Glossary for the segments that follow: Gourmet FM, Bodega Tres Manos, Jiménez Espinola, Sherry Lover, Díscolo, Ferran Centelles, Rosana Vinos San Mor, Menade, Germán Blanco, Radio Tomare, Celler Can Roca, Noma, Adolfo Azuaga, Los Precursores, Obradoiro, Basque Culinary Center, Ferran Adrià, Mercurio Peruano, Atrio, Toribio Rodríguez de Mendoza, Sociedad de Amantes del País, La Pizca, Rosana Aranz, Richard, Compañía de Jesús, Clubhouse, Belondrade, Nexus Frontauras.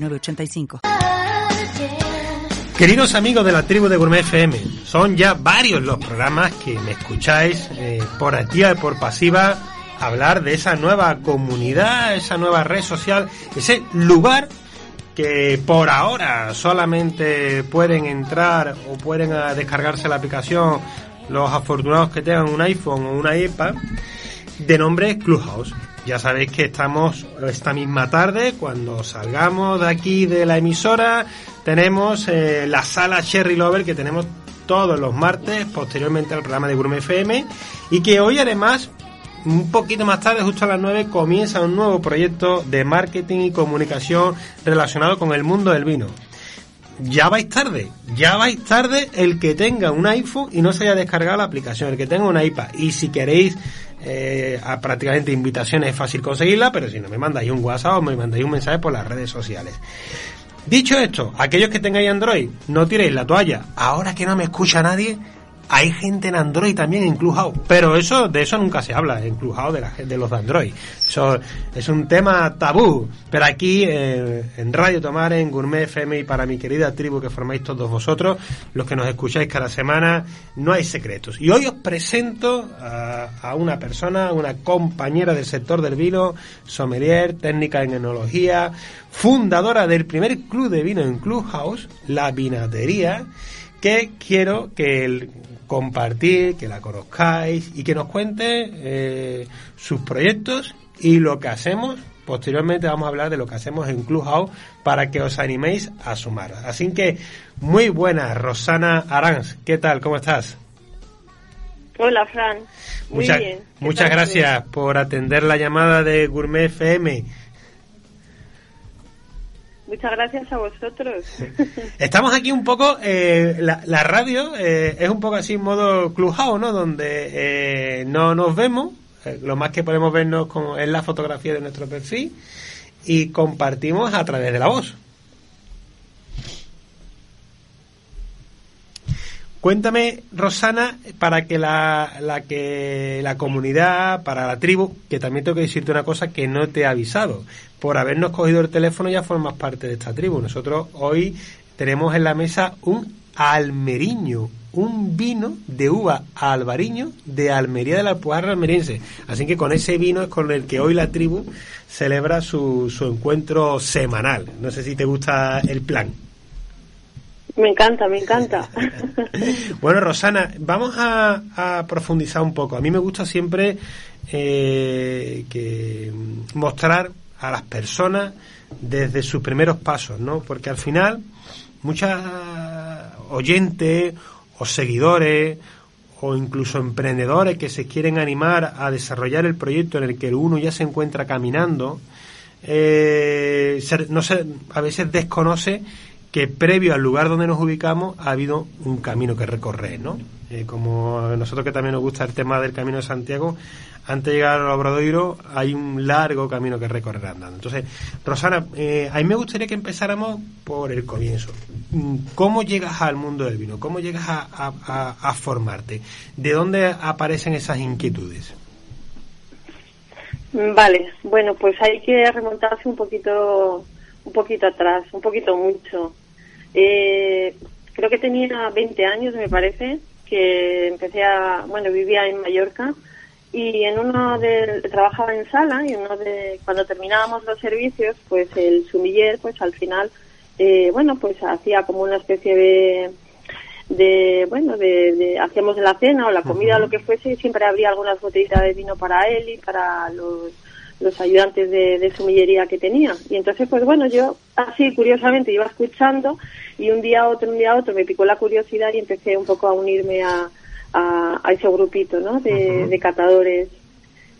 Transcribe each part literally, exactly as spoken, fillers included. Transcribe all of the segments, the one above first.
nueve ocho tres. Queridos amigos de la tribu de Gourmet F M, son ya varios los programas que me escucháis eh, por activa y por pasiva hablar de esa nueva comunidad, esa nueva red social, ese lugar que por ahora solamente pueden entrar o pueden descargarse la aplicación los afortunados que tengan un iPhone o una iPad, de nombre Clubhouse. Ya sabéis que estamos esta misma tarde, cuando salgamos de aquí de la emisora, tenemos eh, la sala Sherry Lover que tenemos todos los martes, posteriormente al programa de Gourmet F M, y que hoy además, un poquito más tarde, justo a las nueve, comienza un nuevo proyecto de marketing y comunicación relacionado con el mundo del vino. Ya vais tarde, ya vais tarde el que tenga un iPhone y no se haya descargado la aplicación, el que tenga un iPad. Y si queréis, eh, a prácticamente invitaciones es fácil conseguirla, pero si no, me mandáis un WhatsApp o me mandáis un mensaje por las redes sociales. Dicho esto, aquellos que tengáis Android, no tiréis la toalla. Ahora que no me escucha nadie, hay gente en Android también, en Clubhouse. Pero eso, de eso nunca se habla, en Clubhouse, de, la, de los de Android. Eso es un tema tabú. Pero aquí, eh, en Radio Tomare, en Gourmet F M, y para mi querida tribu que formáis todos vosotros, los que nos escucháis cada semana, no hay secretos. Y hoy os presento a, a una persona, una compañera del sector del vino, sommelier, técnica en enología, fundadora del primer club de vino en Clubhouse, La Vinatería, que quiero que el compartir, que la conozcáis y que nos cuente eh, sus proyectos y lo que hacemos. Posteriormente vamos a hablar de lo que hacemos en Clubhouse para que os animéis a sumar. Así que, muy buenas, Rosana Aranz. ¿Qué tal? ¿Cómo estás? Hola, Fran. Muy muchas, bien. Muchas gracias tú? por atender la llamada de Gourmet F M. Muchas gracias a vosotros. Estamos aquí un poco, eh, la, la radio eh, es un poco así en modo Clubhouse, ¿no? Donde eh, no nos vemos, eh, lo más que podemos vernos con, es la fotografía de nuestro perfil y compartimos a través de la voz. Cuéntame, Rosana, para que la, la que la comunidad, para la tribu, que también tengo que decirte una cosa que no te he avisado. Por habernos cogido el teléfono ya formas parte de esta tribu. Nosotros hoy tenemos en la mesa un almeriño, un vino de uva albariño de Almería, de la Alpujarra almeriense. Así que con ese vino es con el que hoy la tribu celebra su, su encuentro semanal. No sé si te gusta el plan. Me encanta, me encanta. Bueno, Rosana, vamos a, a profundizar un poco. A mí me gusta siempre eh, que mostrar a las personas desde sus primeros pasos, ¿no? Porque al final, muchas oyentes o seguidores o incluso emprendedores que se quieren animar a desarrollar el proyecto en el que uno ya se encuentra caminando, eh, no sé, a veces desconoce que previo al lugar donde nos ubicamos ha habido un camino que recorrer, ¿no? Eh, como a nosotros que también nos gusta el tema del Camino de Santiago, antes de llegar al Obradoiro hay un largo camino que recorrer andando. Entonces, Rosana, eh, a mí me gustaría que empezáramos por el comienzo. ¿Cómo llegas al mundo del vino? ¿Cómo llegas a, a, a formarte? ¿De dónde aparecen esas inquietudes? Vale, bueno, pues hay que remontarse un poquito... un poquito atrás, un poquito mucho. Eh, creo que tenía veinte años, me parece, que empecé a... Bueno, vivía en Mallorca y en uno de... Trabajaba en sala y uno de... Cuando terminábamos los servicios, pues el sumiller, pues al final, eh, bueno, pues hacía como una especie de... de bueno, de, de hacíamos la cena o la comida o lo que fuese y siempre habría algunas botellitas de vino para él y para los... los ayudantes de, de sumillería que tenía. Y entonces, pues bueno, yo así curiosamente iba escuchando y un día a otro, un día a otro me picó la curiosidad y empecé un poco a unirme a, a, a ese grupito, ¿no?, de, uh-huh. de catadores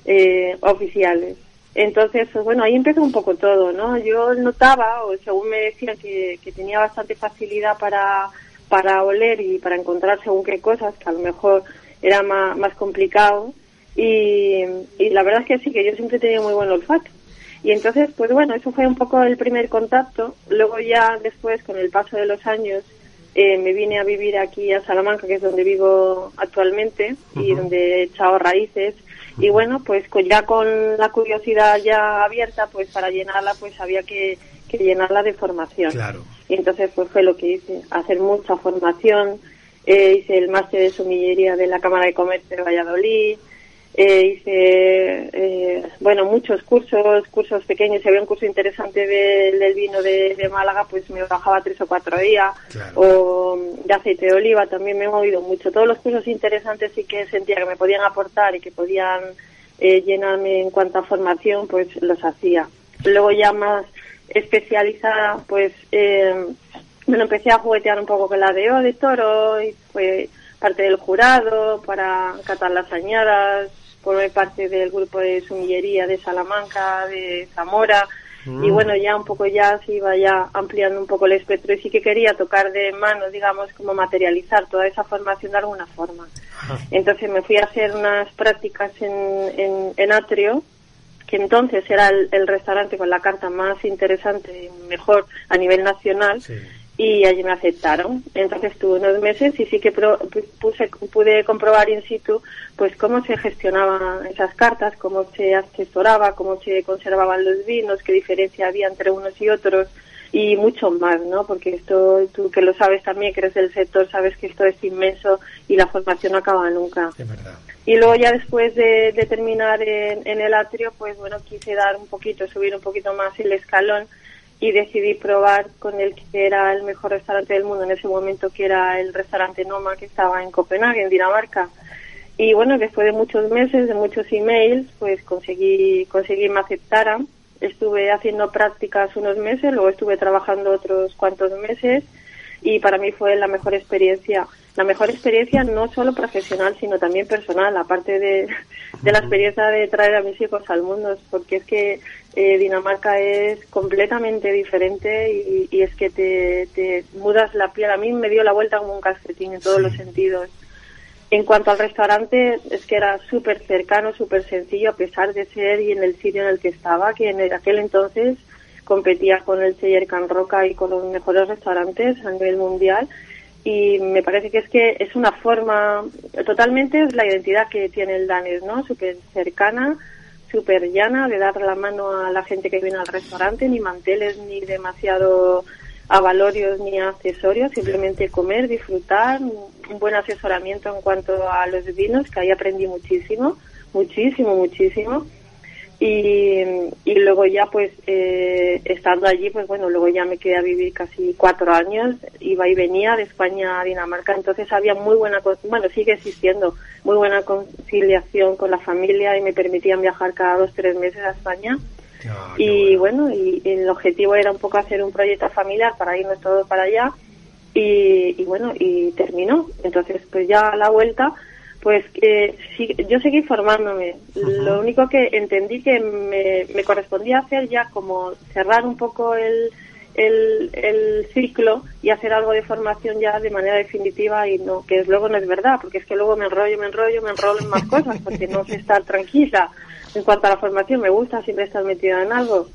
eh, oficiales. Entonces, bueno, ahí empezó un poco todo, ¿no? Yo notaba, o según me decían, que, que tenía bastante facilidad para, para oler y para encontrar según qué cosas, que a lo mejor era más, más complicado. Y, y la verdad es que sí, que yo siempre he tenido muy buen olfato. Y entonces, pues bueno, eso fue un poco el primer contacto. Luego ya después, con el paso de los años, eh, me vine a vivir aquí a Salamanca, que es donde vivo actualmente, uh-huh. y donde he echado raíces. Y bueno, pues ya con la curiosidad ya abierta, pues para llenarla, pues había que, que llenarla de formación. Claro. Y entonces pues fue lo que hice, hacer mucha formación. Eh, hice el máster de sumillería de la Cámara de Comercio de Valladolid. Eh, hice, eh, bueno, muchos cursos, cursos pequeños. Si había un curso interesante de, del vino de, de Málaga, pues me bajaba tres o cuatro días. Claro. O de aceite de oliva también me he movido mucho. Todos los cursos interesantes sí que sentía que me podían aportar y que podían eh, llenarme en cuanto a formación, pues los hacía. Luego ya más especializada, pues eh, bueno, empecé a juguetear un poco con la de O de toro y pues parte del jurado, para catar las añadas, formé parte del grupo de sumillería de Salamanca, de Zamora, mm. y bueno, ya un poco ya se iba ya ampliando un poco el espectro, y sí que quería tocar de mano, digamos, como materializar toda esa formación de alguna forma. Ajá. Entonces me fui a hacer unas prácticas en, en, en Atrio, que entonces era el, el restaurante con la carta más interesante y mejor a nivel nacional, sí. Y allí me aceptaron. Entonces tuve unos meses y sí que pro, puse, pude comprobar in situ pues cómo se gestionaban esas cartas, cómo se asesoraba, cómo se conservaban los vinos, qué diferencia había entre unos y otros y mucho más, ¿no? Porque esto, tú que lo sabes también, que eres del sector, sabes que esto es inmenso y la formación no acaba nunca. Es verdad. Y luego ya después de, de terminar en, en el Atrio, pues bueno, quise dar un poquito, subir un poquito más el escalón y decidí probar con el que era el mejor restaurante del mundo en ese momento, que era el restaurante Noma, que estaba en Copenhague, en Dinamarca. Y bueno, después de muchos meses, de muchos emails, pues conseguí conseguí me aceptaran. Estuve haciendo prácticas unos meses, luego estuve trabajando otros cuantos meses, y para mí fue la mejor experiencia. La mejor experiencia no solo profesional, sino también personal, aparte de, de la experiencia de traer a mis hijos al mundo, porque es que eh, Dinamarca es completamente diferente y, y es que te, te mudas la piel. A mí me dio la vuelta como un calcetín en todos sí. los sentidos. En cuanto al restaurante, es que era súper cercano, súper sencillo, a pesar de ser y en el sitio en el que estaba, que en aquel entonces competía con el Celler Can Roca y con los mejores restaurantes a nivel mundial, y me parece que es que es una forma, totalmente es la identidad que tiene el danés, ¿no? Súper cercana, súper llana, de dar la mano a la gente que viene al restaurante, ni manteles, ni demasiado avalorios, ni accesorios, simplemente comer, disfrutar, un buen asesoramiento en cuanto a los vinos, que ahí aprendí muchísimo, muchísimo, muchísimo. Y, y luego ya pues eh, estando allí, pues bueno, luego ya me quedé a vivir casi cuatro años, iba y venía de España a Dinamarca, entonces había muy buena, bueno, sigue existiendo, muy buena conciliación con la familia y me permitían viajar cada dos, tres meses a España. Oh, y bueno, bueno y, y el objetivo era un poco hacer un proyecto familiar para irnos todos para allá y, y bueno, y terminó. Entonces pues ya a la vuelta, pues eh, sí, yo seguí formándome. Uh-huh. Lo único que entendí que me, me correspondía hacer ya como cerrar un poco el, el, el ciclo y hacer algo de formación ya de manera definitiva, y no, que luego no es verdad, porque es que luego me enrollo, me enrollo, me enrollo en más cosas, porque no sé estar tranquila. En cuanto a la formación, me gusta siempre estar metida en algo.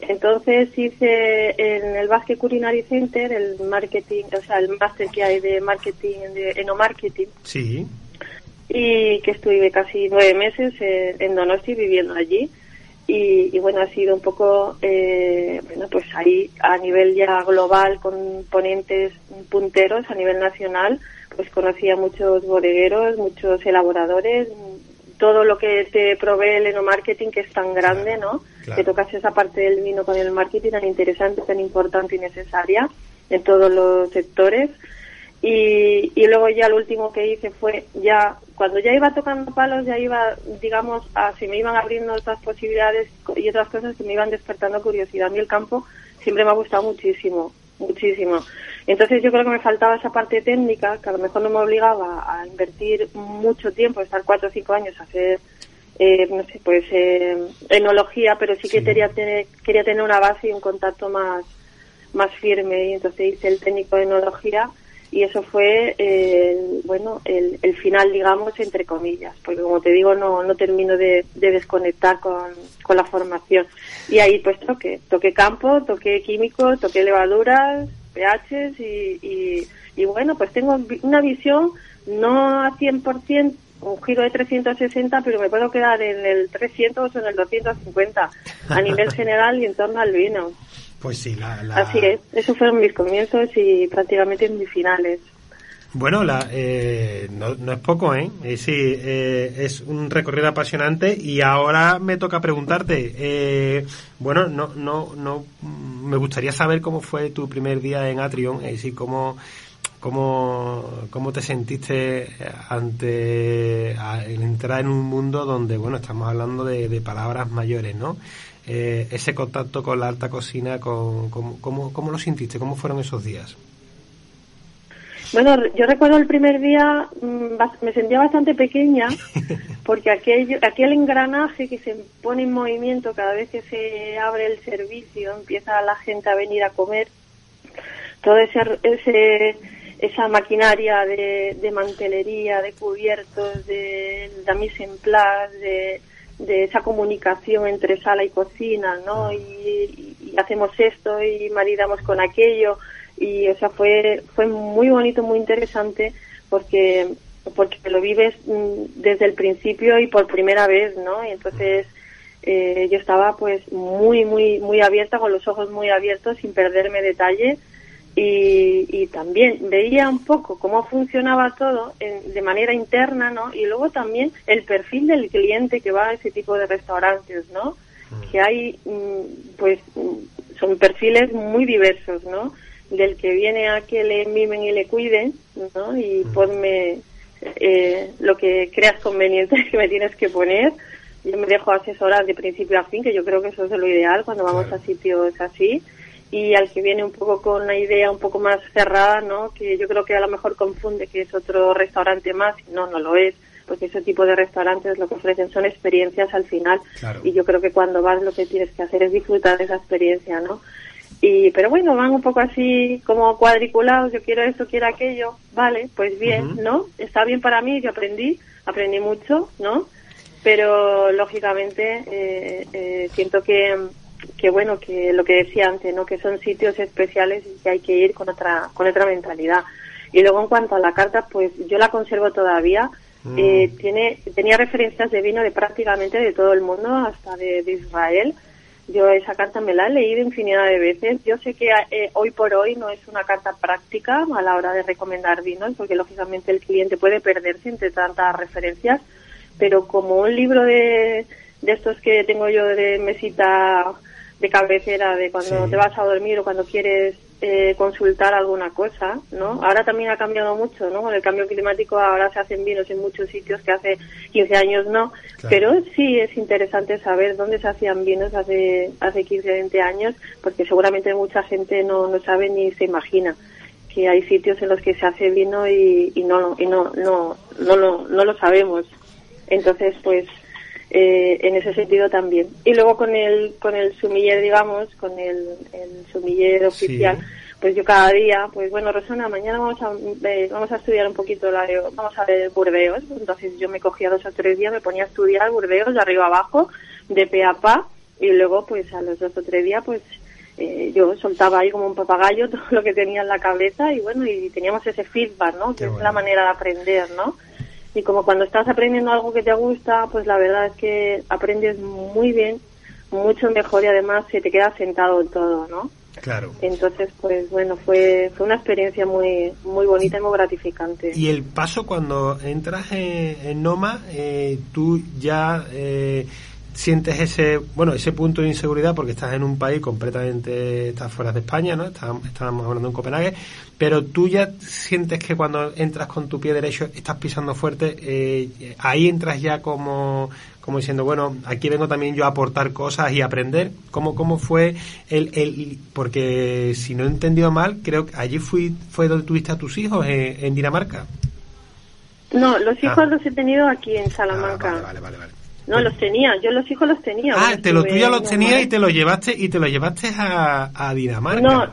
Entonces hice en el Basque Culinary Center el marketing, o sea, el máster que hay de marketing, de enomarketing. Sí. Y que estuve casi nueve meses en Donosti viviendo allí y, y bueno, ha sido un poco eh, bueno, pues ahí a nivel ya global con ponentes punteros a nivel nacional, pues conocí a muchos bodegueros, muchos elaboradores, todo lo que te provee el enomarketing, que es tan grande, ¿no? Claro. Que tocas esa parte del vino con el marketing tan interesante, tan importante y necesaria en todos los sectores. Y, y luego ya lo último que hice fue ya, cuando ya iba tocando palos, ya iba, digamos, a, se me iban abriendo otras posibilidades y otras cosas que me iban despertando curiosidad. A mí el campo siempre me ha gustado muchísimo, muchísimo. Entonces yo creo que me faltaba esa parte técnica, que a lo mejor no me obligaba a invertir mucho tiempo, estar cuatro o cinco años a hacer eh, no sé, pues eh, enología, pero sí que sí. quería tener quería tener una base y un contacto más más firme, y entonces hice el técnico de enología, y eso fue eh, el, bueno el, el final, digamos, entre comillas, porque como te digo, no no termino de, de desconectar con, con la formación, y ahí pues toqué toqué campo, toqué químico, toqué levaduras, pHs y, y, y bueno, pues tengo una visión no a cien por ciento, un giro de trescientos sesenta, pero me puedo quedar en el trescientos o en el doscientos cincuenta a nivel general y en torno al vino. Pues sí, la, la... Así es, esos fueron mis comienzos y prácticamente mis finales. Bueno, la, eh, no, no es poco, ¿eh? eh sí, eh, es un recorrido apasionante, y ahora me toca preguntarte, eh, bueno, no, no, no, me gustaría saber cómo fue tu primer día en Atrio, es decir, cómo, cómo, cómo te sentiste ante a, el entrar en un mundo donde, bueno, estamos hablando de, de palabras mayores, ¿no? Eh, ese contacto con la alta cocina, con, con, cómo, cómo lo sentiste, cómo fueron esos días. Bueno, yo recuerdo el primer día, me sentía bastante pequeña, porque aquel, aquel engranaje que se pone en movimiento cada vez que se abre el servicio, empieza la gente a venir a comer, todo ese, ese esa maquinaria de, de mantelería, de cubiertos, de la mise en place, de, de esa comunicación entre sala y cocina, ¿no? Y, y hacemos esto y maridamos con aquello. Y o sea, fue fue muy bonito, muy interesante, porque porque lo vives desde el principio y por primera vez, ¿no? Y entonces eh, yo estaba pues muy muy muy abierta, con los ojos muy abiertos, sin perderme detalle, y, y también veía un poco cómo funcionaba todo en, de manera interna, ¿no? Y luego también el perfil del cliente que va a ese tipo de restaurantes, ¿no? Que hay, pues son perfiles muy diversos, ¿no? Del que viene a que le mimen y le cuiden, ¿no? Y ponme eh, lo que creas conveniente que me tienes que poner. Yo me dejo asesorar de principio a fin, que yo creo que eso es lo ideal cuando vamos claro. a sitios así. Y al que viene un poco con una idea un poco más cerrada, ¿no? Que yo creo que a lo mejor confunde que es otro restaurante más. No, no lo es, porque ese tipo de restaurantes lo que ofrecen son experiencias al final. Claro. Y yo creo que cuando vas lo que tienes que hacer es disfrutar de esa experiencia, ¿no? Y, pero bueno, van un poco así como cuadriculados, yo quiero esto, quiero aquello, vale, pues bien, uh-huh. ¿no? Está bien para mí, yo aprendí, aprendí mucho, ¿no? Pero lógicamente eh, eh, siento que, que, bueno, que lo que decía antes, ¿no? Que son sitios especiales y que hay que ir con otra, con otra mentalidad. Y luego en cuanto a la carta, pues yo la conservo todavía. Uh-huh. Eh, tiene, tenía referencias de vino de prácticamente de todo el mundo, hasta de, de Israel. Yo esa carta me la he leído infinidad de veces. Yo sé que eh, hoy por hoy no es una carta práctica a la hora de recomendar vinos, porque lógicamente el cliente puede perderse entre tantas referencias, pero como un libro de, de estos que tengo yo de mesita de cabecera, de cuando sí. te vas a dormir o cuando quieres eh, consultar alguna cosa, ¿no? Ahora también ha cambiado mucho, ¿no? Con el cambio climático ahora se hacen vinos en muchos sitios que hace quince años no, claro. pero sí es interesante saber dónde se hacían vinos hace hace quince, veinte años, porque seguramente mucha gente no, no sabe ni se imagina que hay sitios en los que se hace vino y, y no y no no no lo no lo sabemos. Entonces, pues Eh, en ese sentido también. Y luego con el con el sumiller, digamos, con el, el sumiller oficial, sí. pues yo cada día, pues bueno, Rosana, mañana vamos a eh, vamos a estudiar un poquito, la de, vamos a ver Burdeos. Entonces yo me cogía dos o tres días, me ponía a estudiar Burdeos de arriba abajo, de pe a pa, y luego pues a los dos o tres días pues eh, yo soltaba ahí como un papagayo todo lo que tenía en la cabeza, y bueno, y teníamos ese feedback, ¿no? Que Qué es bueno. la manera de aprender, ¿no? Y como cuando estás aprendiendo algo que te gusta, pues la verdad es que aprendes muy bien, mucho mejor, y además se te queda sentado en todo, ¿no? Claro. Entonces, pues bueno, fue fue una experiencia muy muy bonita y muy gratificante. Y el paso cuando entras en, en Noma, eh, tú ya eh, sientes ese, bueno, ese punto de inseguridad, porque estás en un país completamente, estás fuera de España, ¿no? Estábamos, estábamos hablando en Copenhague, pero tú ya sientes que cuando entras con tu pie derecho estás pisando fuerte, eh, ahí entras ya como como diciendo, bueno, aquí vengo también yo a aportar cosas y aprender. ¿Cómo, cómo fue el, el porque si no he entendido mal, creo que allí fui, fue donde tuviste a tus hijos, eh, en Dinamarca? No, los hijos ah. los he tenido aquí en Salamanca. Ah, vale, vale, vale, vale. No, los tenía, yo los hijos los tenía. Ah, te lo, tú ya los tenías y te los llevaste y te los llevaste a, a Dinamarca. No,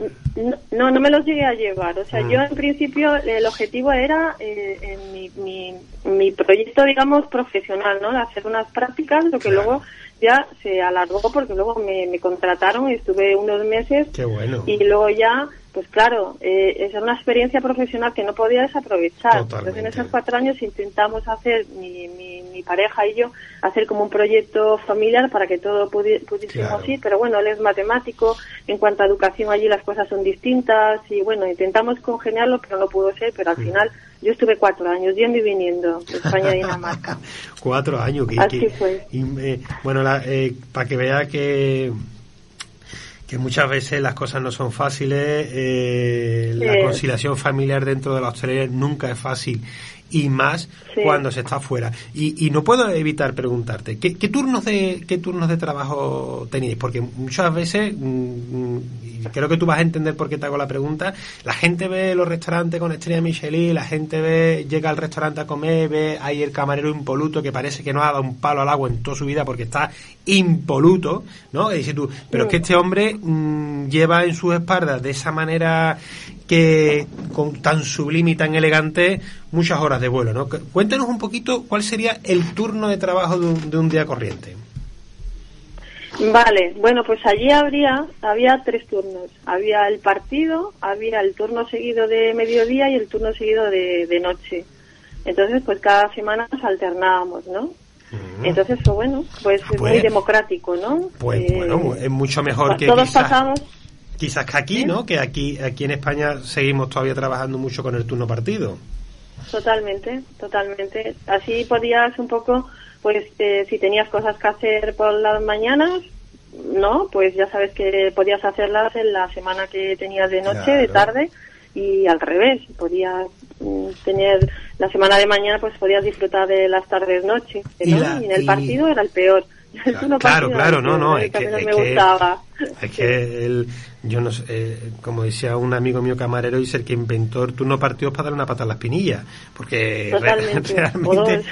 no, no me los llegué a llevar. O sea, ah. yo en principio el objetivo era eh, en mi, mi, mi proyecto, digamos, profesional, ¿no? Hacer unas prácticas, lo que claro. luego ya se alargó porque luego me, me contrataron y estuve unos meses. Qué bueno. Y luego ya... Pues claro, eh, esa era una experiencia profesional que no podía desaprovechar. Totalmente. Entonces en esos cuatro años intentamos hacer, mi, mi, mi pareja y yo, hacer como un proyecto familiar para que todo pudi- pudiésemos claro. ir, pero bueno, él es matemático, en cuanto a educación allí las cosas son distintas y bueno, intentamos congeniarlo, pero no pudo ser, pero al mm. final yo estuve cuatro años yendo y viniendo de España a Dinamarca. Cuatro años. Que, Así que, fue. Y, eh, bueno, la, eh, para que vea que... que muchas veces las cosas no son fáciles, eh, sí. la conciliación familiar dentro de la hostelería nunca es fácil, y más sí. cuando se está fuera. Y, y no puedo evitar preguntarte, ¿qué, qué turnos de qué turnos de trabajo teníais? Porque muchas veces, mmm, creo que tú vas a entender por qué te hago la pregunta, la gente ve los restaurantes con estrella Michelin, la gente ve llega al restaurante a comer, ve ahí el camarero impoluto que parece que no ha dado un palo al agua en toda su vida porque está... impoluto, ¿no? Y dices tú, pero es que este hombre mmm, lleva en sus espaldas de esa manera que con tan sublime y tan elegante muchas horas de vuelo, ¿no? Cuéntanos un poquito cuál sería el turno de trabajo de un, de un día corriente. Vale, bueno, pues allí habría, había tres turnos. Había el partido, había el turno seguido de mediodía y el turno seguido de, de noche. Entonces, pues cada semana nos alternábamos, ¿no? Entonces, bueno, pues, pues es muy democrático, ¿no? Pues eh, bueno, es mucho mejor que todos quizás, pasamos. Quizás que aquí, ¿eh? ¿No? Que aquí aquí en España seguimos todavía trabajando mucho con el turno partido. Totalmente, totalmente. Así podías un poco, pues eh, si tenías cosas que hacer por las mañanas, ¿no? Pues ya sabes que podías hacerlas en la semana que tenías de noche, claro. de tarde, y al revés, podías... tener la semana de mañana pues podías disfrutar de las tardes noche, ¿no? y, la, y en el y... partido era el peor. Claro, claro, claro, no, no, es que, es que, es que él, yo no sé, eh, como decía un amigo mío camarero, dice el que inventó el turno partidos para darle una pata a las pinillas, porque re- realmente,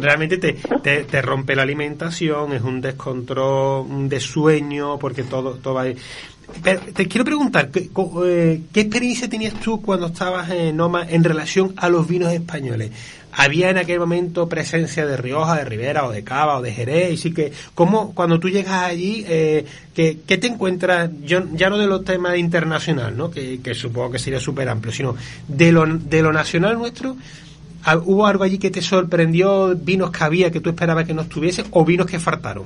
realmente te, te, te rompe la alimentación, es un descontrol de sueño, porque todo, todo va ahí. Pero te quiero preguntar, ¿qué, eh, ¿qué experiencia tenías tú cuando estabas en Noma en relación a los vinos españoles? ¿Había en aquel momento presencia de Rioja, de Ribera, o de Cava, o de Jerez? Y sí que, ¿cómo, cuando tú llegas allí, eh, ¿qué, qué te encuentras? Yo, ya no de los temas internacional, ¿no? Que, que supongo que sería súper amplio, sino de lo, de lo nacional nuestro, ¿hubo algo allí que te sorprendió? ¿Vinos que había que tú esperabas que no estuviese, o vinos que faltaron?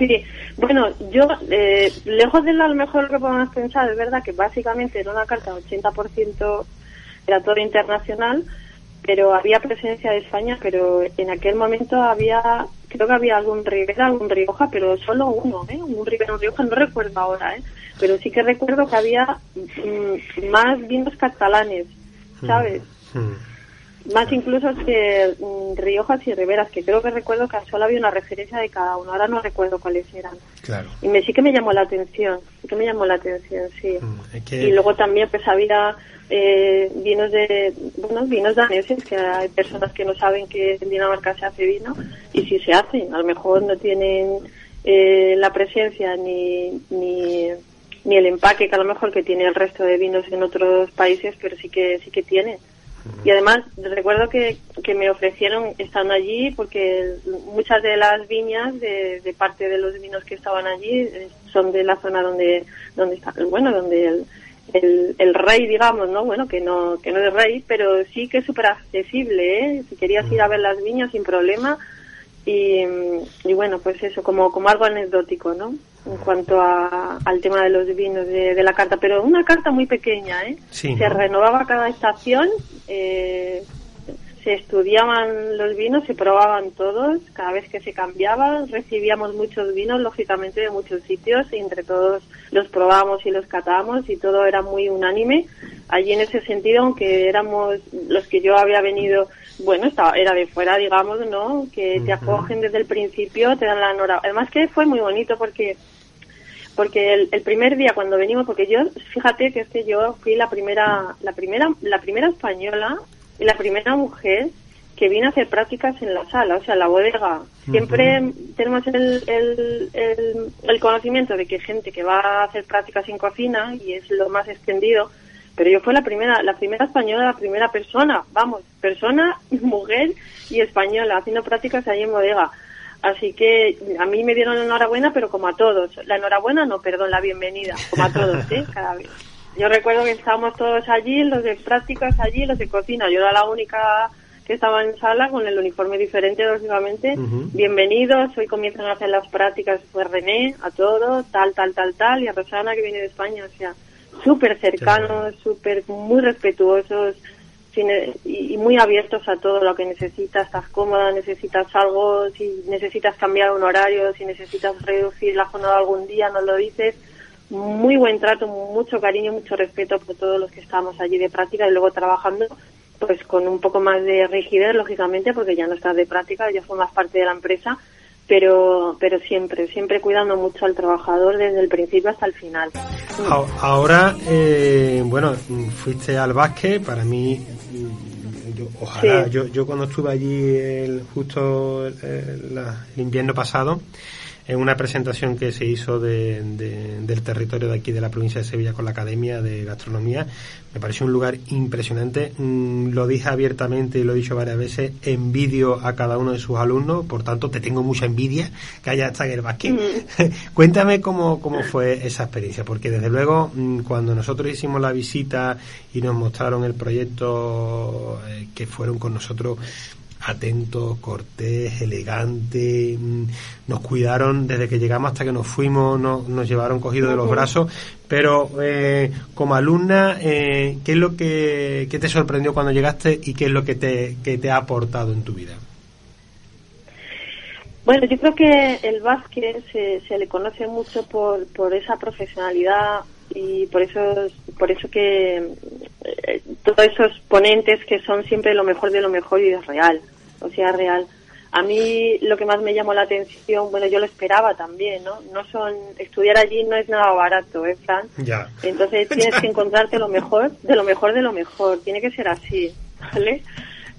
Sí, bueno, yo, eh, lejos de lo mejor que podemos pensar, es verdad que básicamente era una carta ochenta por ciento era todo internacional, pero había presencia de España, pero en aquel momento había, creo que había algún Ribera, algún Rioja, pero solo uno, ¿eh? Un Ribera, un Rioja, no recuerdo ahora, ¿eh? Pero sí que recuerdo que había mm, más vinos catalanes, ¿sabes? Mm, mm. Más incluso que mm, Riojas y Riberas, que creo que recuerdo que solo había una referencia de cada uno, ahora no recuerdo cuáles eran. Claro. Y me sí que me llamó la atención, sí que me llamó la atención, sí. Mm, es que... Y luego también pues había... Eh, vinos de bueno, vinos daneses, que hay personas que no saben que en Dinamarca se hace vino, y si se hace, a lo mejor no tienen eh, la presencia ni, ni ni el empaque que a lo mejor que tiene el resto de vinos en otros países, pero sí que sí que tiene. Y además recuerdo que, que me ofrecieron estando allí, porque muchas de las viñas de, de parte de los vinos que estaban allí son de la zona donde donde está, bueno, donde el El, el rey, digamos, ¿no? Bueno, que no que no es rey, pero sí que es súper accesible, ¿eh? Si querías ir a ver las viñas sin problema, y, y bueno, pues eso, como como algo anecdótico, ¿no? En cuanto a, al tema de los vinos de, de la carta, pero una carta muy pequeña, ¿eh? Sí, se ¿no? renovaba cada estación, eh, se estudiaban los vinos, se probaban todos, cada vez que se cambiaba, recibíamos muchos vinos, lógicamente, de muchos sitios, y entre todos los probábamos y los catábamos, y todo era muy unánime. Allí en ese sentido, aunque éramos los que yo había venido, bueno, estaba, era de fuera, digamos, ¿no? Que te acogen desde el principio, te dan la enhorabuena. Además que fue muy bonito porque... porque el, el primer día cuando venimos, porque yo, fíjate que es que yo fui la primera, la primera, la primera española y la primera mujer que viene a hacer prácticas en la sala, o sea, en la bodega. Siempre uh-huh. tenemos el, el, el, el conocimiento de que hay gente que va a hacer prácticas en cocina y es lo más extendido, pero yo fui la primera, la primera española, la primera persona, vamos, persona, mujer y española, haciendo prácticas ahí en bodega. Así que a mí me dieron la enhorabuena, pero como a todos. La enhorabuena no, perdón, la bienvenida, como a todos, ¿eh? Cada vez. Yo recuerdo que estábamos todos allí, los de prácticas allí, los de cocina. Yo era la única que estaba en sala con el uniforme diferente, lógicamente. Uh-huh. Bienvenidos, hoy comienzan a hacer las prácticas, pues René, a todo, tal, tal, tal, tal, y a Rosana, que viene de España, o sea, súper cercanos, súper, muy respetuosos sin, y, y muy abiertos a todo lo que necesitas. Estás cómoda, necesitas algo, si necesitas cambiar un horario, si necesitas reducir la jornada algún día, nos lo dices. Muy buen trato, mucho cariño, mucho respeto por todos los que estamos allí de práctica y luego trabajando, pues con un poco más de rigidez, lógicamente, porque ya no estás de práctica, ya formas parte de la empresa, pero pero siempre, siempre cuidando mucho al trabajador desde el principio hasta el final. Ahora, eh, bueno, fuiste al básquet, para mí, yo, ojalá, sí. yo, yo cuando estuve allí el, justo el, el, el invierno pasado, en una presentación que se hizo de, de, del territorio de aquí, de la provincia de Sevilla, con la Academia de Gastronomía. Me pareció un lugar impresionante. Mm, lo dije abiertamente y lo he dicho varias veces, envidio a cada uno de sus alumnos, por tanto, te tengo mucha envidia que haya estado en el básquet. Mm. Cuéntame cómo, cómo fue esa experiencia, porque desde luego, mm, cuando nosotros hicimos la visita y nos mostraron el proyecto, eh, que fueron con nosotros atentos, cortés, elegante, nos cuidaron desde que llegamos hasta que nos fuimos, no, nos llevaron cogidos de los brazos, pero eh, como alumna, eh, ¿qué es lo que qué te sorprendió cuando llegaste y qué es lo que te, que te ha aportado en tu vida? Bueno, yo creo que el básquet se, se le conoce mucho por, por esa profesionalidad y por eso por eso que eh, todos esos ponentes que son siempre lo mejor de lo mejor y es real, o sea, real. A mí lo que más me llamó la atención, bueno, yo lo esperaba también, ¿no? No son estudiar allí no es nada barato, ¿eh, Fran? Ya. Entonces tienes ya. que encontrarte lo mejor, de lo mejor de lo mejor, tiene que ser así, ¿vale?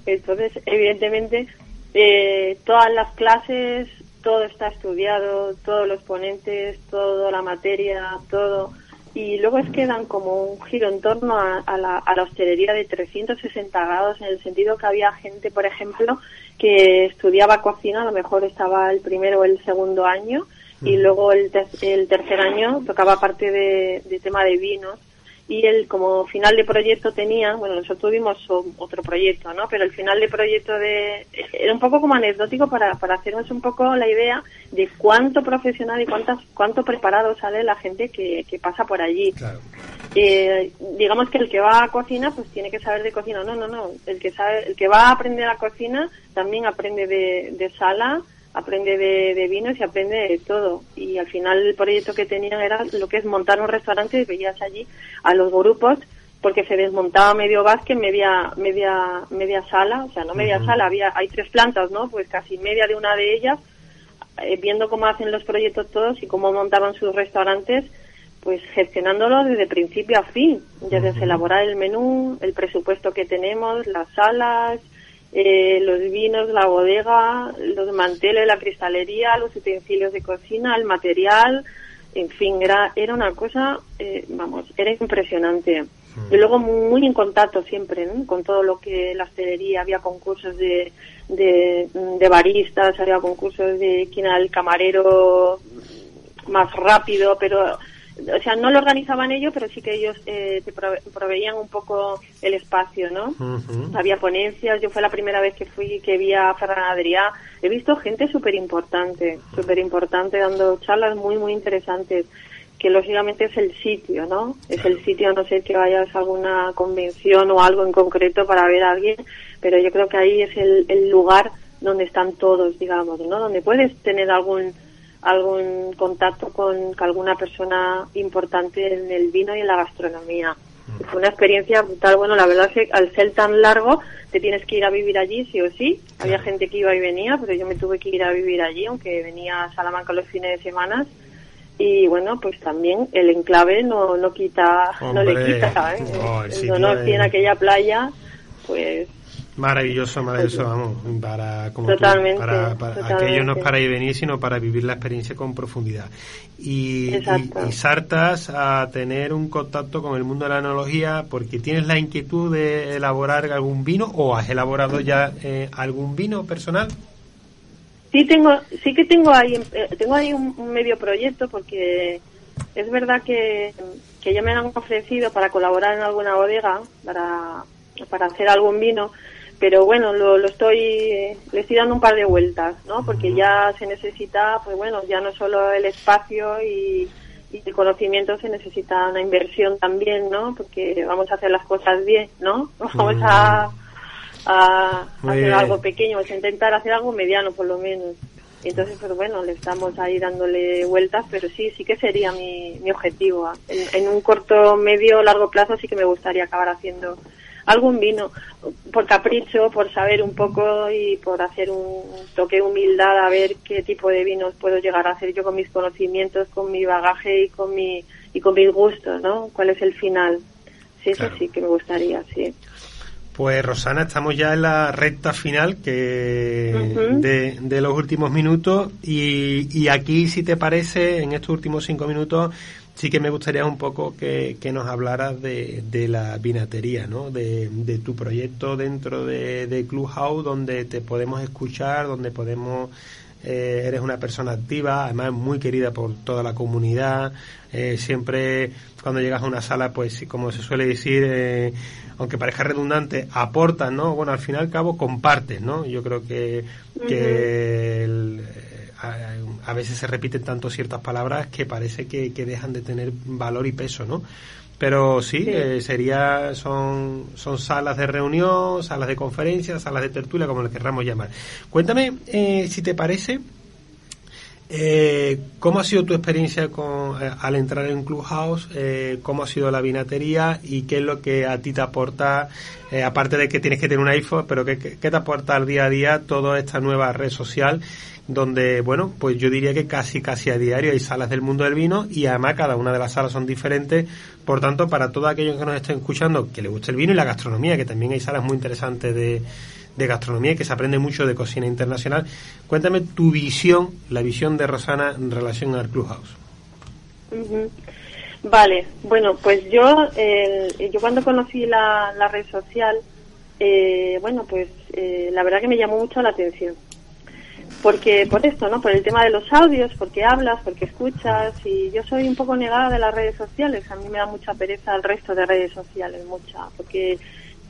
Entonces, evidentemente, eh, todas las clases, todo está estudiado, todos los ponentes, toda la materia, todo. Y luego es que dan como un giro en torno a, a, la, a la hostelería de trescientos sesenta grados, en el sentido que había gente, por ejemplo, que estudiaba cocina, a lo mejor estaba el primero o el segundo año, y luego el, ter- el tercer año tocaba parte de, de tema de vinos, y el como final de proyecto tenía, bueno, nosotros tuvimos otro proyecto, ¿no? Pero el final de proyecto de era un poco como anecdótico para para hacernos un poco la idea de cuánto profesional y cuántas cuánto preparado sale la gente que, que pasa por allí. Claro. Eh, digamos que el que va a cocina pues tiene que saber de cocina. No, no, no. El que sabe, el que va a aprender a cocina también aprende de, de sala, aprende de, de vinos y aprende de todo. Y al final el proyecto que tenían era lo que es montar un restaurante y veías allí a los grupos porque se desmontaba medio básquet, media media media sala, o sea, no media uh-huh. sala, había hay tres plantas, ¿no? Pues casi media de una de ellas, eh, viendo cómo hacen los proyectos todos y cómo montaban sus restaurantes, pues gestionándolos desde principio a fin, desde uh-huh. elaborar el menú, el presupuesto que tenemos, las salas, Eh, los vinos, la bodega, los manteles, la cristalería, los utensilios de cocina, el material, en fin, era, era una cosa, eh, vamos, era impresionante. Sí. Y luego muy en contacto siempre, ¿no? Con todo lo que la hostelería, había concursos de, de, de baristas, había concursos de quién era el camarero más rápido, pero... O sea, no lo organizaban ellos, pero sí que ellos eh, te proveían un poco el espacio, ¿no? Uh-huh. Había ponencias, yo fue la primera vez que fui que vi a Ferran Adrià. He visto gente súper importante, súper importante, dando charlas muy, muy interesantes, que lógicamente es el sitio, ¿no? Es el sitio, a no ser que vayas a alguna convención o algo en concreto para ver a alguien, pero yo creo que ahí es el, el lugar donde están todos, digamos, ¿no? Donde puedes tener algún... algún contacto con, con alguna persona importante en el vino y en la gastronomía. Fue una experiencia brutal. Bueno, la verdad es que al ser tan largo te tienes que ir a vivir allí sí o sí. Había gente que iba y venía, pero yo me tuve que ir a vivir allí, aunque venía a Salamanca los fines de semana. Y bueno, pues también el enclave no no quita, Hombre. no le quita, ¿eh? Oh, el sitio no, no, de... en aquella playa, pues... Maravilloso, maravilloso, vamos, para, como totalmente, tú, para, para totalmente. Aquello no es para ir venir, sino para vivir la experiencia con profundidad. Y, y, y saltas a tener un contacto con el mundo de la enología porque tienes la inquietud de elaborar algún vino, o has elaborado ya eh, algún vino personal. Sí tengo, sí que tengo ahí, eh, tengo ahí un, un medio proyecto porque es verdad que que ya me han ofrecido para colaborar en alguna bodega para para hacer algún vino. Pero bueno, lo, lo estoy, le estoy dando un par de vueltas, ¿no? Porque ya se necesita, pues bueno, ya no solo el espacio y, y el conocimiento, se necesita una inversión también, ¿no? Porque vamos a hacer las cosas bien, ¿no? Vamos mm. a, a hacer bien. Algo pequeño, vamos a intentar hacer algo mediano por lo menos. Entonces, pues bueno, le estamos ahí dándole vueltas, pero sí, sí que sería mi, mi objetivo. En, en un corto, medio, largo plazo sí que me gustaría acabar haciendo algún vino, por capricho, por saber un poco y por hacer un toque de humildad, a ver qué tipo de vinos puedo llegar a hacer yo con mis conocimientos, con mi bagaje y con mi y con mis gustos, ¿no? ¿Cuál es el final? Sí, claro. Eso sí que me gustaría, sí. Pues Rosana, estamos ya en la recta final que uh-huh. de, de los últimos minutos y, y aquí, si te parece, en estos últimos cinco minutos sí que me gustaría un poco que, que nos hablaras de, de la vinatería, ¿no? De, de tu proyecto dentro de, de Clubhouse, donde te podemos escuchar, donde podemos... Eh, eres una persona activa, además muy querida por toda la comunidad. Eh, siempre cuando llegas a una sala, pues como se suele decir, eh, aunque parezca redundante, aportas, ¿no? Bueno, al fin y al cabo compartes, ¿no? Yo creo que, que uh-huh. el, a, a veces se repiten tanto ciertas palabras que parece que, que dejan de tener valor y peso, ¿no? Pero sí, sí. Eh, sería son son salas de reunión, salas de conferencias, salas de tertulia, como lo querramos llamar. Cuéntame, eh, si te parece, eh, cómo ha sido tu experiencia con eh, al entrar en Clubhouse, eh, cómo ha sido la vinatería y qué es lo que a ti te aporta, eh, aparte de que tienes que tener un iPhone, pero qué, qué te aporta al día a día toda esta nueva red social, donde, bueno, pues yo diría que casi casi a diario hay salas del mundo del vino y además cada una de las salas son diferentes. Por tanto, para todos aquellos que nos estén escuchando, que les guste el vino y la gastronomía, que también hay salas muy interesantes de, de gastronomía y que se aprende mucho de cocina internacional. Cuéntame tu visión, la visión de Rosana en relación al Clubhouse. Uh-huh. Vale, bueno, pues yo, eh, yo cuando conocí la, la red social, eh, bueno, pues eh, la verdad que me llamó mucho la atención. Porque por esto, ¿no? Por el tema de los audios, porque hablas, porque escuchas, y yo soy un poco negada de las redes sociales. A mí me da mucha pereza el resto de redes sociales, mucha, porque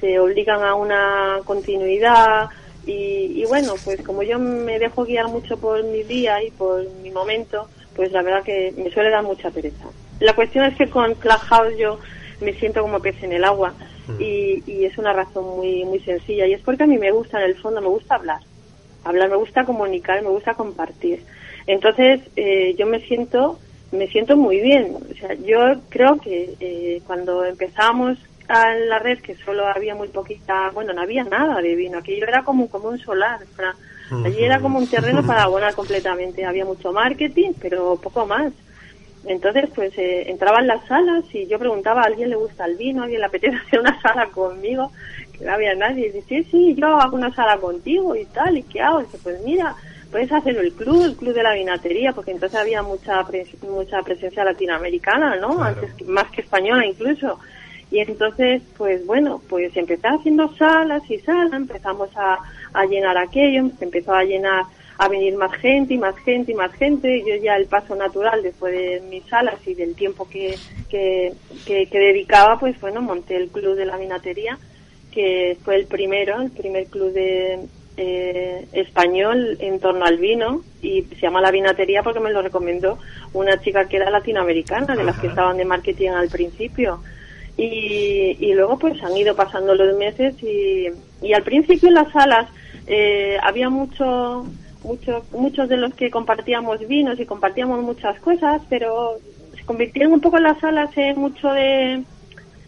te obligan a una continuidad y, y bueno, pues como yo me dejo guiar mucho por mi día y por mi momento, pues la verdad que me suele dar mucha pereza. La cuestión es que con Clubhouse yo me siento como pez en el agua y, y es una razón muy muy sencilla, y es porque a mí me gusta, en el fondo, me gusta hablar. Hablar, me gusta comunicar, me gusta compartir. Entonces, eh, yo me siento me siento muy bien. O sea, yo creo que eh, cuando empezábamos a la red, que solo había muy poquita, bueno, no había nada de vino. Aquello era como, como un solar. Para, allí era como un terreno para abonar completamente. Había mucho marketing, pero poco más. Entonces, pues, eh, entraban las salas y yo preguntaba, ¿a alguien le gusta el vino? ¿A alguien le apetece hacer una sala conmigo? Que no había nadie. Y dice, sí, sí, yo hago una sala contigo y tal, ¿y qué hago? Y dice, pues mira, puedes hacerlo el club, el club de la vinatería, porque entonces había mucha pre- mucha presencia latinoamericana, ¿no? Claro. Antes que, más que española incluso. Y entonces, pues bueno, pues empecé haciendo salas y salas, empezamos a, a llenar aquello, empezó a llenar... a venir más gente y más gente y más gente, y yo ya el paso natural después de mis salas y del tiempo que, que, que, que dedicaba, pues bueno, monté el club de la vinatería, que fue el primero, el primer club de eh, español en torno al vino, y se llama La Vinatería porque me lo recomendó una chica que era latinoamericana, de las que estaban de marketing al principio. Y, y luego pues han ido pasando los meses y, y al principio en las salas eh, había mucho... Muchos, muchos de los que compartíamos vinos y compartíamos muchas cosas, pero se convirtieron un poco en las salas en mucho de,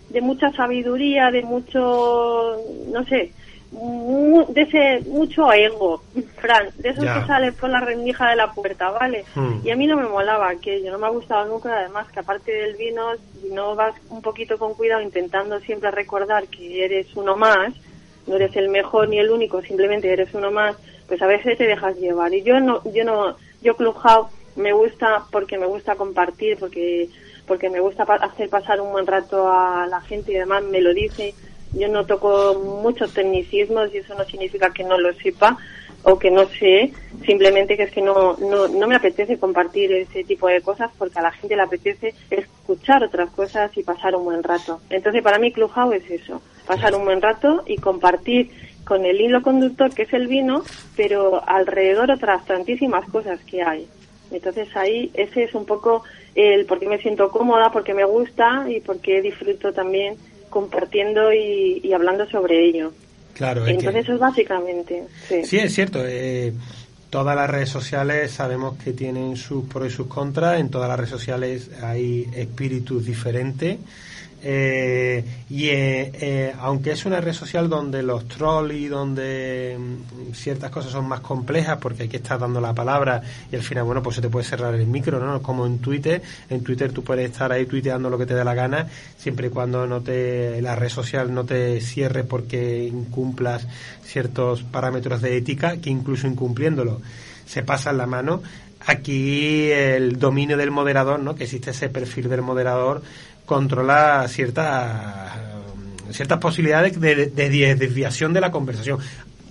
de mucha sabiduría, de mucho, no sé, mu, de ese mucho ego, Fran, de esos yeah. que sale por la rendija de la puerta, ¿vale? Mm. Y a mí no me molaba aquello, no me ha gustado nunca, además que aparte del vino, si no vas un poquito con cuidado intentando siempre recordar que eres uno más, no eres el mejor ni el único, simplemente eres uno más, pues a veces te dejas llevar. Y yo no, yo no, yo Clubhouse me gusta porque me gusta compartir, porque porque me gusta pa- hacer pasar un buen rato a la gente y demás, me lo dice. Yo no toco muchos tecnicismos y eso no significa que no lo sepa o que no sé, simplemente que es que no, no, no me apetece compartir ese tipo de cosas porque a la gente le apetece escuchar otras cosas y pasar un buen rato. Entonces para mí Clubhouse es eso, pasar un buen rato y compartir con el hilo conductor que es el vino, pero alrededor otras tantísimas cosas que hay. Entonces ahí ese es un poco el por qué me siento cómoda, por qué me gusta y por qué disfruto también compartiendo y, y hablando sobre ello. Claro, es entonces que... eso es básicamente. Sí, sí es cierto. Eh, todas las redes sociales sabemos que tienen sus pros y sus contras. En todas las redes sociales hay espíritus diferentes. Eh, y eh, eh, aunque es una red social donde los trolls y donde mm, ciertas cosas son más complejas porque aquí estás dando la palabra y al final, bueno, pues se te puede cerrar el micro, ¿no? Como en Twitter, en Twitter tú puedes estar ahí tuiteando lo que te dé la gana siempre y cuando no te, la red social no te cierre porque incumplas ciertos parámetros de ética que incluso incumpliéndolo se pasan la mano. Aquí el dominio del moderador, ¿no? Que existe ese perfil del moderador controla ciertas ciertas posibilidades de, de, de desviación de la conversación.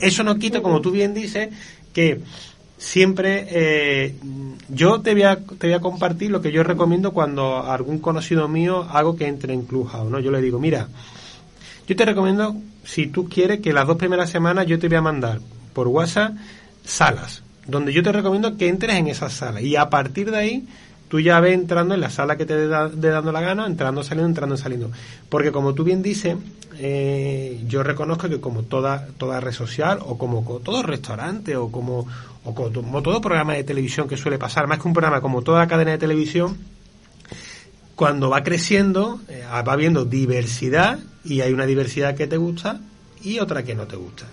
Eso no quita, como tú bien dices, que siempre eh, yo te voy a te voy a compartir lo que yo recomiendo cuando algún conocido mío hago que entre en Clubhouse, ¿no? Yo le digo, mira, yo te recomiendo, si tú quieres, que las dos primeras semanas yo te voy a mandar por WhatsApp salas, donde yo te recomiendo que entres en esas salas y a partir de ahí tú ya ves entrando en la sala que te dé dando la gana, entrando, saliendo, entrando, saliendo. Porque como tú bien dices, eh, yo reconozco que como toda toda red social o como, como todo restaurante o como, o como todo programa de televisión que suele pasar, más que un programa, como toda cadena de televisión, cuando va creciendo eh, va habiendo diversidad y hay una diversidad que te gusta y otra que no te gusta.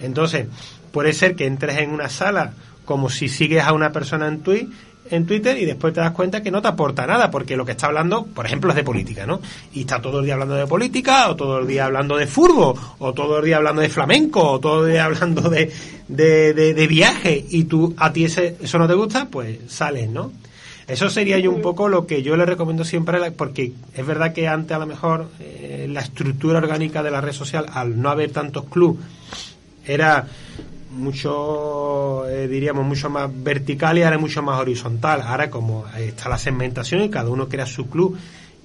Entonces, puede ser que entres en una sala como si sigues a una persona en Twitter, en Twitter y después te das cuenta que no te aporta nada porque lo que está hablando, por ejemplo, es de política, ¿no? Y está todo el día hablando de política o todo el día hablando de fútbol o todo el día hablando de flamenco o todo el día hablando de de, de, de viaje y tú, a ti ese, eso no te gusta, pues sales, ¿no? Eso sería yo un poco lo que yo le recomiendo siempre porque es verdad que antes a lo mejor eh, la estructura orgánica de la red social al no haber tantos clubs era mucho, eh, diríamos, mucho más vertical y ahora mucho más horizontal. Ahora como está la segmentación y cada uno crea su club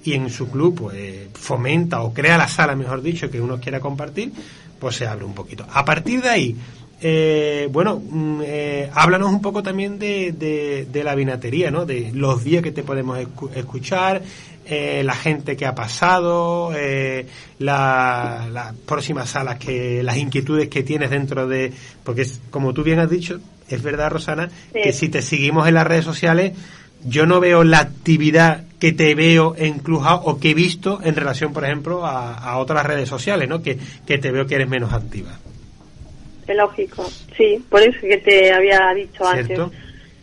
y en su club pues fomenta o crea la sala, mejor dicho, que uno quiera compartir, pues se abre un poquito. A partir de ahí, eh, bueno, eh, háblanos un poco también de, de, de la vinatería, ¿no? De los días que te podemos escuchar, eh, la gente que ha pasado, eh, la, las próximas salas, que las inquietudes que tienes dentro de... Porque como tú bien has dicho, es verdad, Rosana, sí, que si te seguimos en las redes sociales, yo no veo la actividad que te veo en Clubhouse o que he visto en relación, por ejemplo, a, a otras redes sociales, ¿no? Que, que te veo que eres menos activa. Es lógico, sí, por eso que te había dicho, ¿cierto?, antes.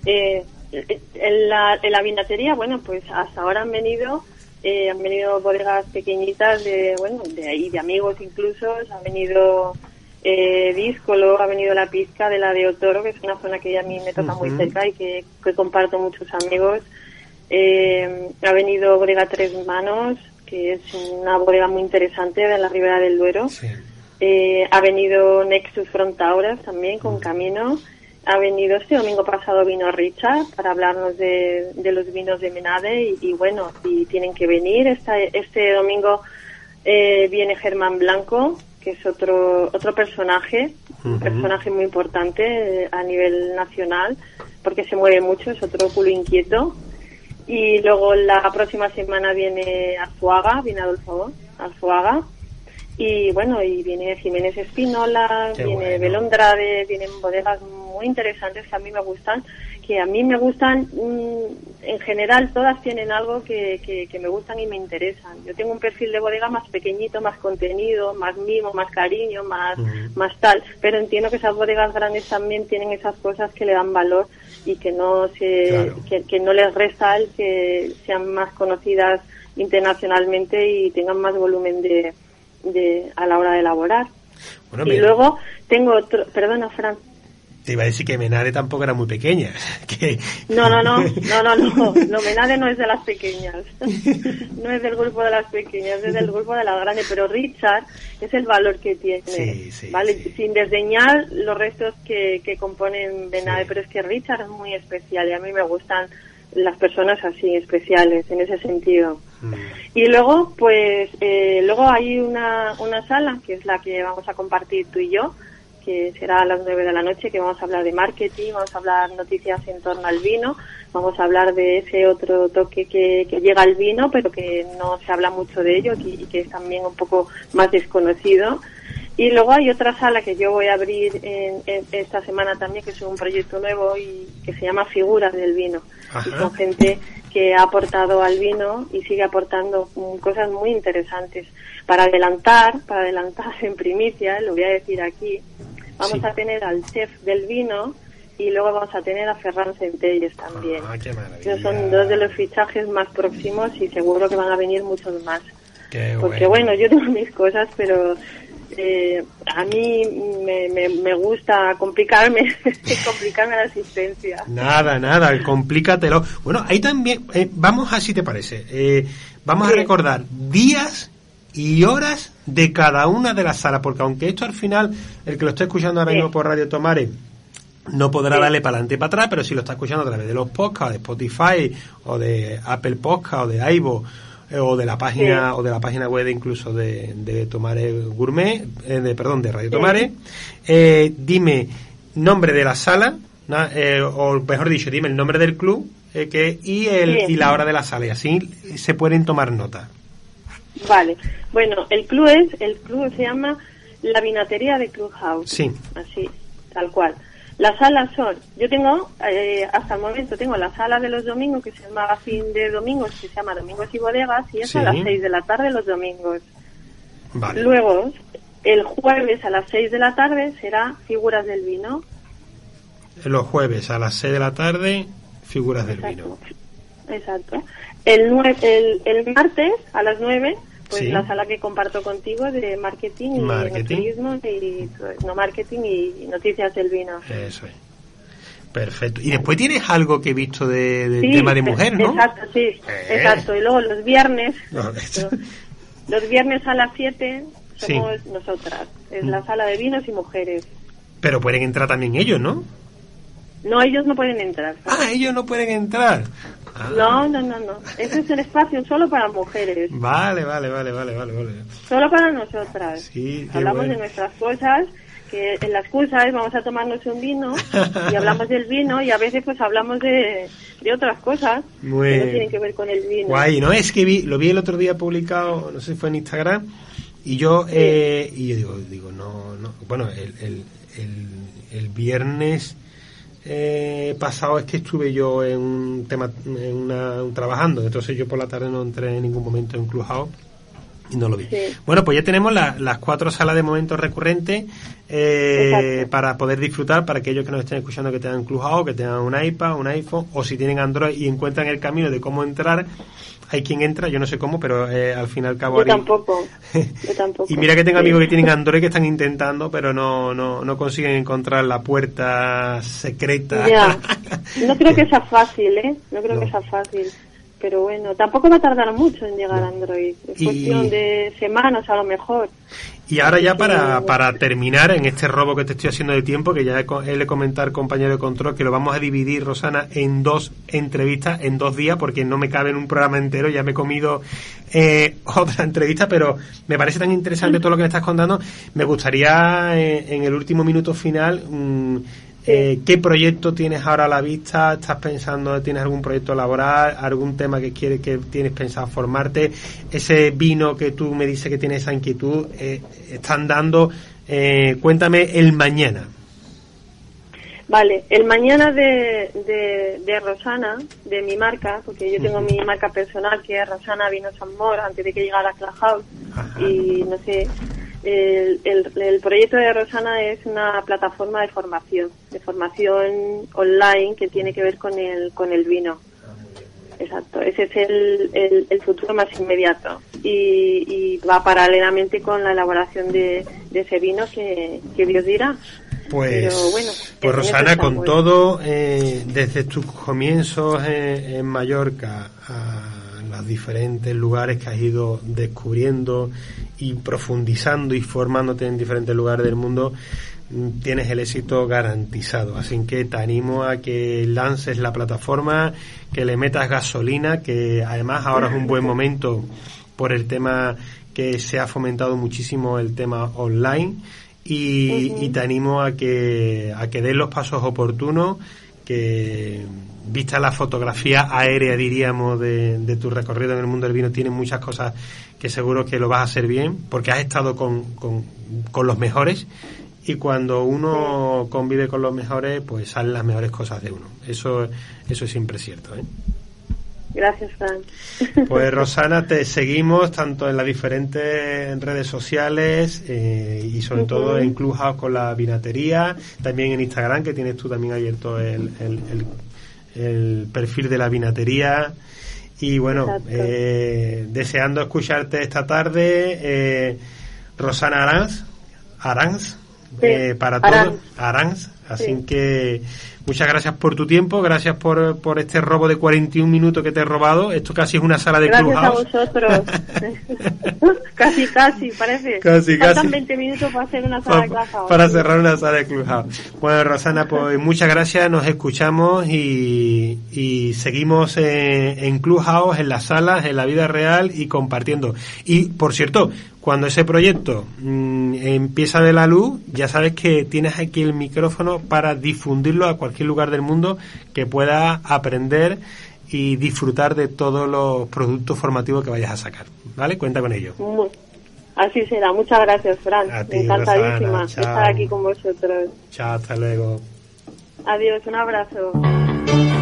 Eh, En la, en la vinatería, bueno, pues hasta ahora han venido, eh, han venido bodegas pequeñitas de, bueno, de ahí, de amigos incluso, ha venido eh, Díscolo, ha venido La Pizca de la de Otoro, que es una zona que a mí me toca uh-huh. muy cerca y que, que comparto muchos amigos. Eh, ha venido Bodega Tres Manos, que es una bodega muy interesante de la Ribera del Duero. Sí. Eh, ha venido Nexus Frontauras también con Camino. Ha venido este domingo pasado, vino Richard para hablarnos de, de los vinos de Menade y, y bueno, y tienen que venir. Esta, este domingo eh, viene Germán Blanco, que es otro otro personaje, uh-huh. un personaje muy importante eh, a nivel nacional, porque se mueve mucho, es otro culo inquieto. Y luego la próxima semana viene Azuaga, viene Adolfo Azuaga. Y bueno, y viene Jiménez Espinola, qué viene bueno. Belondrade, vienen bodegas muy interesantes que a mí me gustan, que a mí me gustan, mmm, en general todas tienen algo que, que, que me gustan y me interesan. Yo tengo un perfil de bodega más pequeñito, más contenido, más mimo, más cariño, más, uh-huh. más tal, pero entiendo que esas bodegas grandes también tienen esas cosas que le dan valor y que no se, claro. que, que no les resta el que sean más conocidas internacionalmente y tengan más volumen de... de a la hora de elaborar. Bueno, y me... luego tengo otro, perdona, Fran. Te iba a decir que Menade tampoco era muy pequeña. Que... No, no, no, no, no, no, no, Menade no es de las pequeñas, no es del grupo de las pequeñas, es del grupo de las grandes, pero Richard es el valor que tiene, sí, sí, ¿vale? Sí. Sin desdeñar los restos que, que componen Menade, sí. Pero es que Richard es muy especial y a mí me gustan las personas así, especiales, en ese sentido. Mm. Y luego, pues, eh, luego hay una, una sala, que es la que vamos a compartir tú y yo, que será a las nueve de la noche, que vamos a hablar de marketing, vamos a hablar noticias en torno al vino, vamos a hablar de ese otro toque que, que llega al vino, pero que no se habla mucho de ello y, y que es también un poco más desconocido. Y luego hay otra sala que yo voy a abrir en, en esta semana también, que es un proyecto nuevo y que se llama Figuras del Vino. Ajá. Y con gente que ha aportado al vino y sigue aportando cosas muy interesantes. Para adelantar, para adelantar en primicia, lo voy a decir aquí, vamos sí. a tener al chef del vino y luego vamos a tener a Ferran Centelles también. Ah, qué maravilla. Esos son dos de los fichajes más próximos y seguro que van a venir muchos más. Qué Porque bueno. bueno, yo tengo mis cosas, pero... Eh, a mí me, me, me gusta complicarme complicarme la asistencia. Nada, nada, complícatelo. Bueno, ahí también, eh, vamos a, si te parece, eh, vamos sí. a recordar días y horas de cada una de las salas, porque aunque esto al final, el que lo está escuchando ahora sí. mismo por Radio Tomare no podrá sí. darle para adelante y para atrás, pero si lo está escuchando a través de los podcasts, de Spotify o de Apple Podcasts o de iVoox, o de la página sí. o de la página web incluso de, de Tomare Gourmet, eh, de perdón de Radio sí. Tomare, eh, dime nombre de la sala, na, eh, o mejor dicho dime el nombre del club eh, que y el sí. y la hora de la sala y así se pueden tomar nota. Vale, bueno, el club es el club se llama La Vinatería de Clubhouse, sí, así tal cual. Las salas son, yo tengo, eh, hasta el momento tengo la sala de los domingos, que es el magazine de domingos, que se llama Domingos y Bodegas, y es sí. a las seis de la tarde los domingos. Vale. Luego, el jueves a las seis de la tarde será Figuras del Vino. Los jueves a las seis de la tarde, Figuras del Exacto. Vino. Exacto. El, nue- el, el martes a las nueve... Pues sí. la sala que comparto contigo de marketing y marketing. turismo y no marketing y noticias del vino. Eso es. Perfecto. Y después tienes algo que he visto de, de sí, tema de mujer, ¿no? Exacto, sí. Eh. Exacto. Y luego los viernes, no, los, los viernes a las siete somos sí. nosotras. Es mm. la sala de vinos y mujeres. Pero pueden entrar también ellos, ¿no? No, ellos no pueden entrar. ¿Sabes? Ah, ellos no pueden entrar. Ah. No, no, no, no. Ese es el espacio solo para mujeres. Vale, vale, vale, vale, vale, vale. Solo para nosotras. Sí, hablamos bueno. de nuestras cosas, que en las cosas vamos a tomarnos un vino y hablamos del vino y a veces pues hablamos de, de otras cosas bueno. que no tienen que ver con el vino. Guay, no es que vi, lo vi el otro día publicado, no sé si fue en Instagram y yo sí. eh, y yo digo, digo no, no, bueno, el el el, el viernes Eh, pasado es que estuve yo en un tema en una, trabajando, entonces yo por la tarde no entré en ningún momento en Clubhouse y no lo vi. Sí. Bueno, pues ya tenemos la, las cuatro salas de momentos recurrentes eh, para poder disfrutar, para aquellos que nos estén escuchando que tengan Clubhouse, que tengan un iPad, un iPhone, o si tienen Android y encuentran el camino de cómo entrar. Hay quien entra, yo no sé cómo, pero eh, al fin y al cabo... Yo tampoco, yo tampoco. Y mira que tengo amigos que tienen Android que están intentando, pero no no, no consiguen encontrar la puerta secreta. Ya, no creo que sea fácil, ¿eh? No creo no. que sea fácil, pero bueno, tampoco va a tardar mucho en llegar no. a Android. Es y... cuestión de semanas a lo mejor. Y ahora ya para, para terminar en este robo que te estoy haciendo de tiempo, que ya he le comentado al compañero de control que lo vamos a dividir, Rosana, en dos entrevistas, en dos días, porque no me cabe en un programa entero, ya me he comido eh, otra entrevista, pero me parece tan interesante todo lo que me estás contando. Me gustaría eh, en el último minuto final, mmm, eh, ¿qué proyecto tienes ahora a la vista? ¿Estás pensando, tienes algún proyecto laboral, algún tema que quieres, que tienes pensado formarte? Ese vino que tú me dices que tienes esa inquietud... Eh, están dando, eh, cuéntame el mañana. Vale, el mañana de, de, de Rosana, de mi marca, porque yo tengo uh-huh. mi marca personal que es Rosana Vinos San Mor, antes de que llegara a Clubhouse. Ajá. Y no sé, el, el, el proyecto de Rosana es una plataforma de formación, de formación online que tiene que ver con el, con el vino. Exacto, ese es el, el, el futuro más inmediato y, y va paralelamente con la elaboración de, de ese vino que, que Dios dirá. Pues, bueno, pues Rosana, con bueno. todo, eh, desde tus comienzos en, en Mallorca a los diferentes lugares que has ido descubriendo y profundizando y formándote en diferentes lugares del mundo, tienes el éxito garantizado. Así que te animo a que lances la plataforma, que le metas gasolina, que además ahora es un buen momento por el tema que se ha fomentado muchísimo el tema online. Y, uh-huh. y te animo a que a que des los pasos oportunos, que vista la fotografía aérea, diríamos, de, de tu recorrido en el mundo del vino, tienes muchas cosas que seguro que lo vas a hacer bien, porque has estado con, con, con los mejores, y cuando uno uh-huh. convive con los mejores, pues salen las mejores cosas de uno. Eso, eso es siempre cierto, ¿eh? Gracias, Fran. Pues Rosana, te seguimos tanto en las diferentes redes sociales eh, y sobre uh-huh. todo en Clubhouse con la vinatería, también en Instagram, que tienes tú también abierto el, el, el, el perfil de la vinatería. Y bueno, eh, deseando escucharte esta tarde, eh, Rosana Aranz, Aranz sí. eh, para todos, Aranz, así sí. que... Muchas gracias por tu tiempo, gracias por por este robo de cuarenta y un minutos que te he robado. Esto casi es una sala de gracias Clubhouse. Gracias a vosotros. casi, casi, parece. Casi, Faltan casi. veinte minutos para hacer una sala de Clubhouse. Para cerrar una sala de Clubhouse. Bueno, Rosana, pues muchas gracias, nos escuchamos y, y seguimos en, en Clubhouse, en las salas, en la vida real y compartiendo. Y, por cierto, cuando ese proyecto mmm, empieza a ver la luz, ya sabes que tienes aquí el micrófono para difundirlo a cualquier lugar del mundo que pueda aprender y disfrutar de todos los productos formativos que vayas a sacar, ¿vale? Cuenta con ello. Así será. Muchas gracias, Fran. A ti, Encantadísima de estar aquí con vosotros. Chao, hasta luego. Adiós, un abrazo.